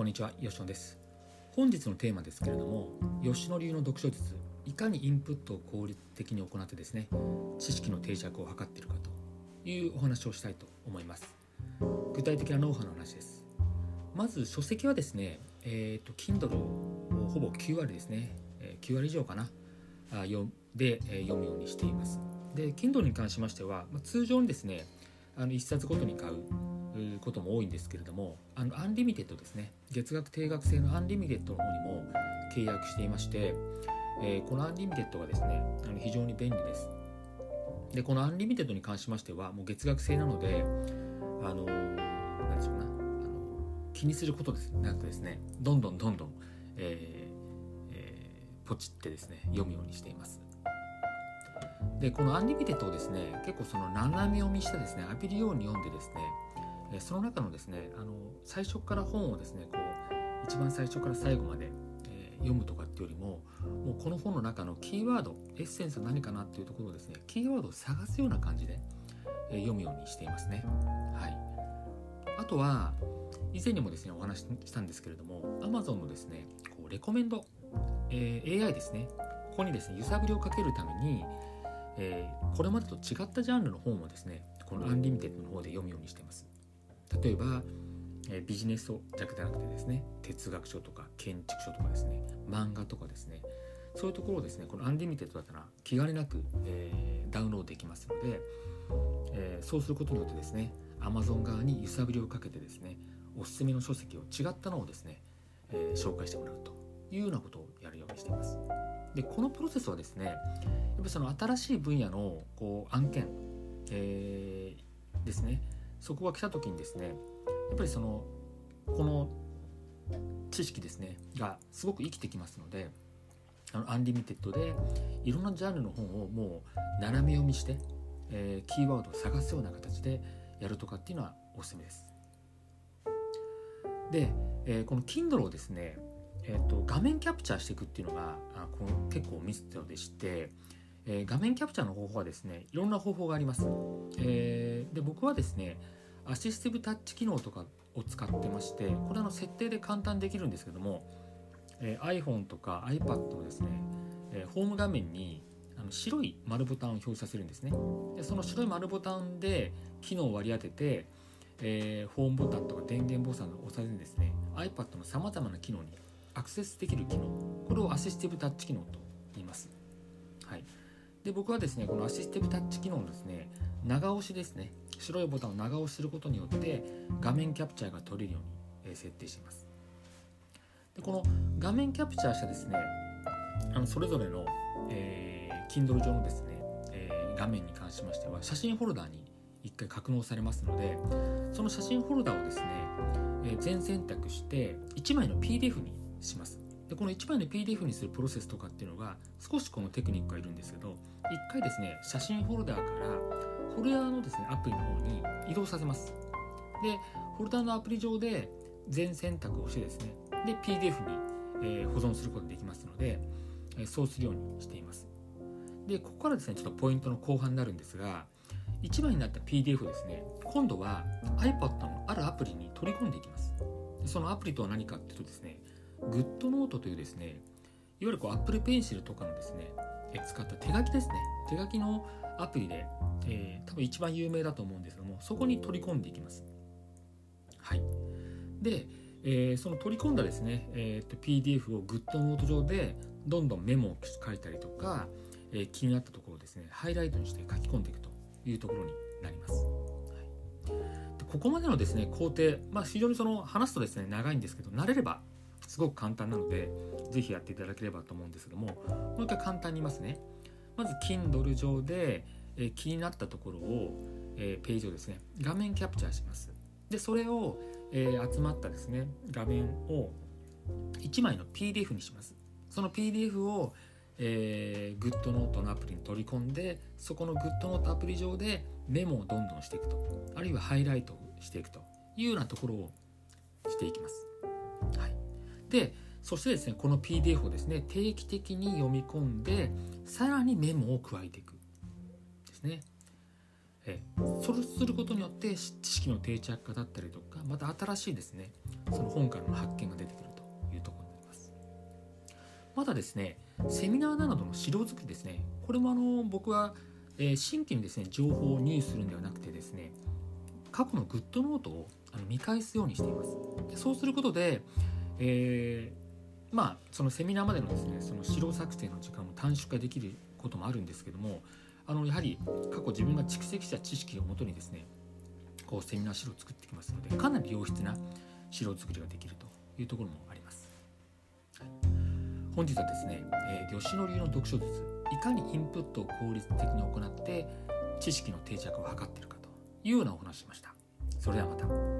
こんにちは、よしのです。本日のテーマですけれども、よしの流の読書術、いかにインプットを効率的に行ってですね、知識の定着を図っているかというお話をしたいと思います。具体的なノウハウの話です。まず書籍はですね、Kindle をほぼ9割ですね、9割以上かなで読むようにしています。で、Kindle に関しましては、通常にですね、1冊ごとに買うことも多いんですけれども、アンリミテッドですね、月額定額制のアンリミテッドの方にも契約していまして、このアンリミテッドがですね、非常に便利です。で、このアンリミテッドに関しましてはもう月額制なので、何でしょうかな、気にすることですなくですね、どんどん、ポチってですね読むようにしています。で、このアンリミテッドをですね、結構その斜め読みしてですね、浴びるように読んでですね、その中のですね、最初から本をですね、こう一番最初から最後まで、読むとかっていうよりも、もうこの本の中のキーワード、エッセンスは何かなっていうところをですね、キーワードを探すような感じで、読むようにしていますね。はい。あとは以前にもですねお話したんですけれども、 Amazon のですね、こうレコメンド、AI ですね、ここにですね揺さぶりをかけるために、これまでと違ったジャンルの本をですね、このアンリミテッドの方で読むようにしています。例えばビジネス書だけじゃなくてですね、哲学書とか建築書とかですね、漫画とかですね、そういうところをですね、このアンリミテッドだったら気兼ねなく、ダウンロードできますので、そうすることによってですね、 Amazon 側に揺さぶりをかけてですね、おすすめの書籍を違ったのをですね、紹介してもらうというようなことをやるようにしています。で、このプロセスはですね、やっぱりその新しい分野のこう案件、ですね、そこが来た時にですね、やっぱりそのこの知識ですねがすごく生きてきますので、アンリミテッドでいろんなジャンルの本をもう斜め読みして、キーワードを探すような形でやるとかっていうのはおすすめです。で、この Kindle をですね、画面キャプチャーしていくっていうのが結構ミステロでして、画面キャプチャーの方法はですね、いろんな方法があります。で、僕はですね、アシスティブタッチ機能とかを使ってまして、これ設定で簡単にできるんですけども、iPhone とか iPad をですね、ホーム画面に白い丸ボタンを表示させるんですね。で、その白い丸ボタンで機能を割り当てて、ホームボタンとか電源ボタンを押さずにですね、 iPad のさまざまな機能にアクセスできる機能、これをアシスティブタッチ機能と言います。はい。で、僕はですね、このアシスティブタッチ機能のですね、長押しですね、白いボタンを長押しすることによって画面キャプチャーが取れるように設定しています。で、この画面キャプチャーしたですね、それぞれの、Kindle 上のですね、画面に関しましては写真フォルダーに一回格納されますので、その写真フォルダをですね、全選択して1枚の PDF にします。で、この1枚の PDF にするプロセスとかっていうのが少しこのテクニックがいるんですけど、一回ですね、写真フォルダーからフォルダーのですねアプリの方に移動させます。で、フォルダーのアプリ上で全選択をしてですね、で PDF に、保存することができますので、そうするようにしています。で、ここからですね、ちょっとポイントの後半になるんですが、1枚になった PDF ですね、今度は iPad のあるアプリに取り込んでいきます。そのアプリとは何かっていうとですね、 GoodNotes というですね、いわゆるApple Pencil とかのですね使った手書きですね、手書きのアプリで、多分一番有名だと思うんですけども、そこに取り込んでいきます。はい。で、その取り込んだですね、PDF を GoodNotes 上でどんどんメモを書いたりとか、気になったところをですねハイライトにして書き込んでいくというところになります。はい。で、ここまでのですね工程、非常にその話すとですね長いんですけど、慣れればすごく簡単なので、ぜひやっていただければと思うんですけども、もう一回簡単に言いますね。まず Kindle 上で、気になったところを、ページをですね画面キャプチャーします。で、それを、集まったですね画面を1枚の PDF にします。その PDF をGoodNotes のアプリに取り込んで、そこの GoodNotes アプリ上でメモをどんどんしていくと、あるいはハイライトをしていくというようなところをしていきます。はい。で、そしてですね、この PDF をですね定期的に読み込んで、さらにメモを加えていくですね。そうすることによって知識の定着化だったりとか、また新しいですね、その本からの発見が出てくるというところになります。またですね、セミナーなどの資料作りですね、これも僕は新規にですね情報を入手するんではなくてですね、過去のGoodNotesを見返すようにしています。そうすることで、そのセミナーまでのですねその資料作成の時間も短縮化できることもあるんですけども、やはり過去自分が蓄積した知識をもとにですねこうセミナー資料を作ってきますので、かなり良質な資料作りができるというところもあります。本日はですね、吉野流の読書術、いかにインプットを効率的に行って知識の定着を図っているかというようなお話をしました。それではまた。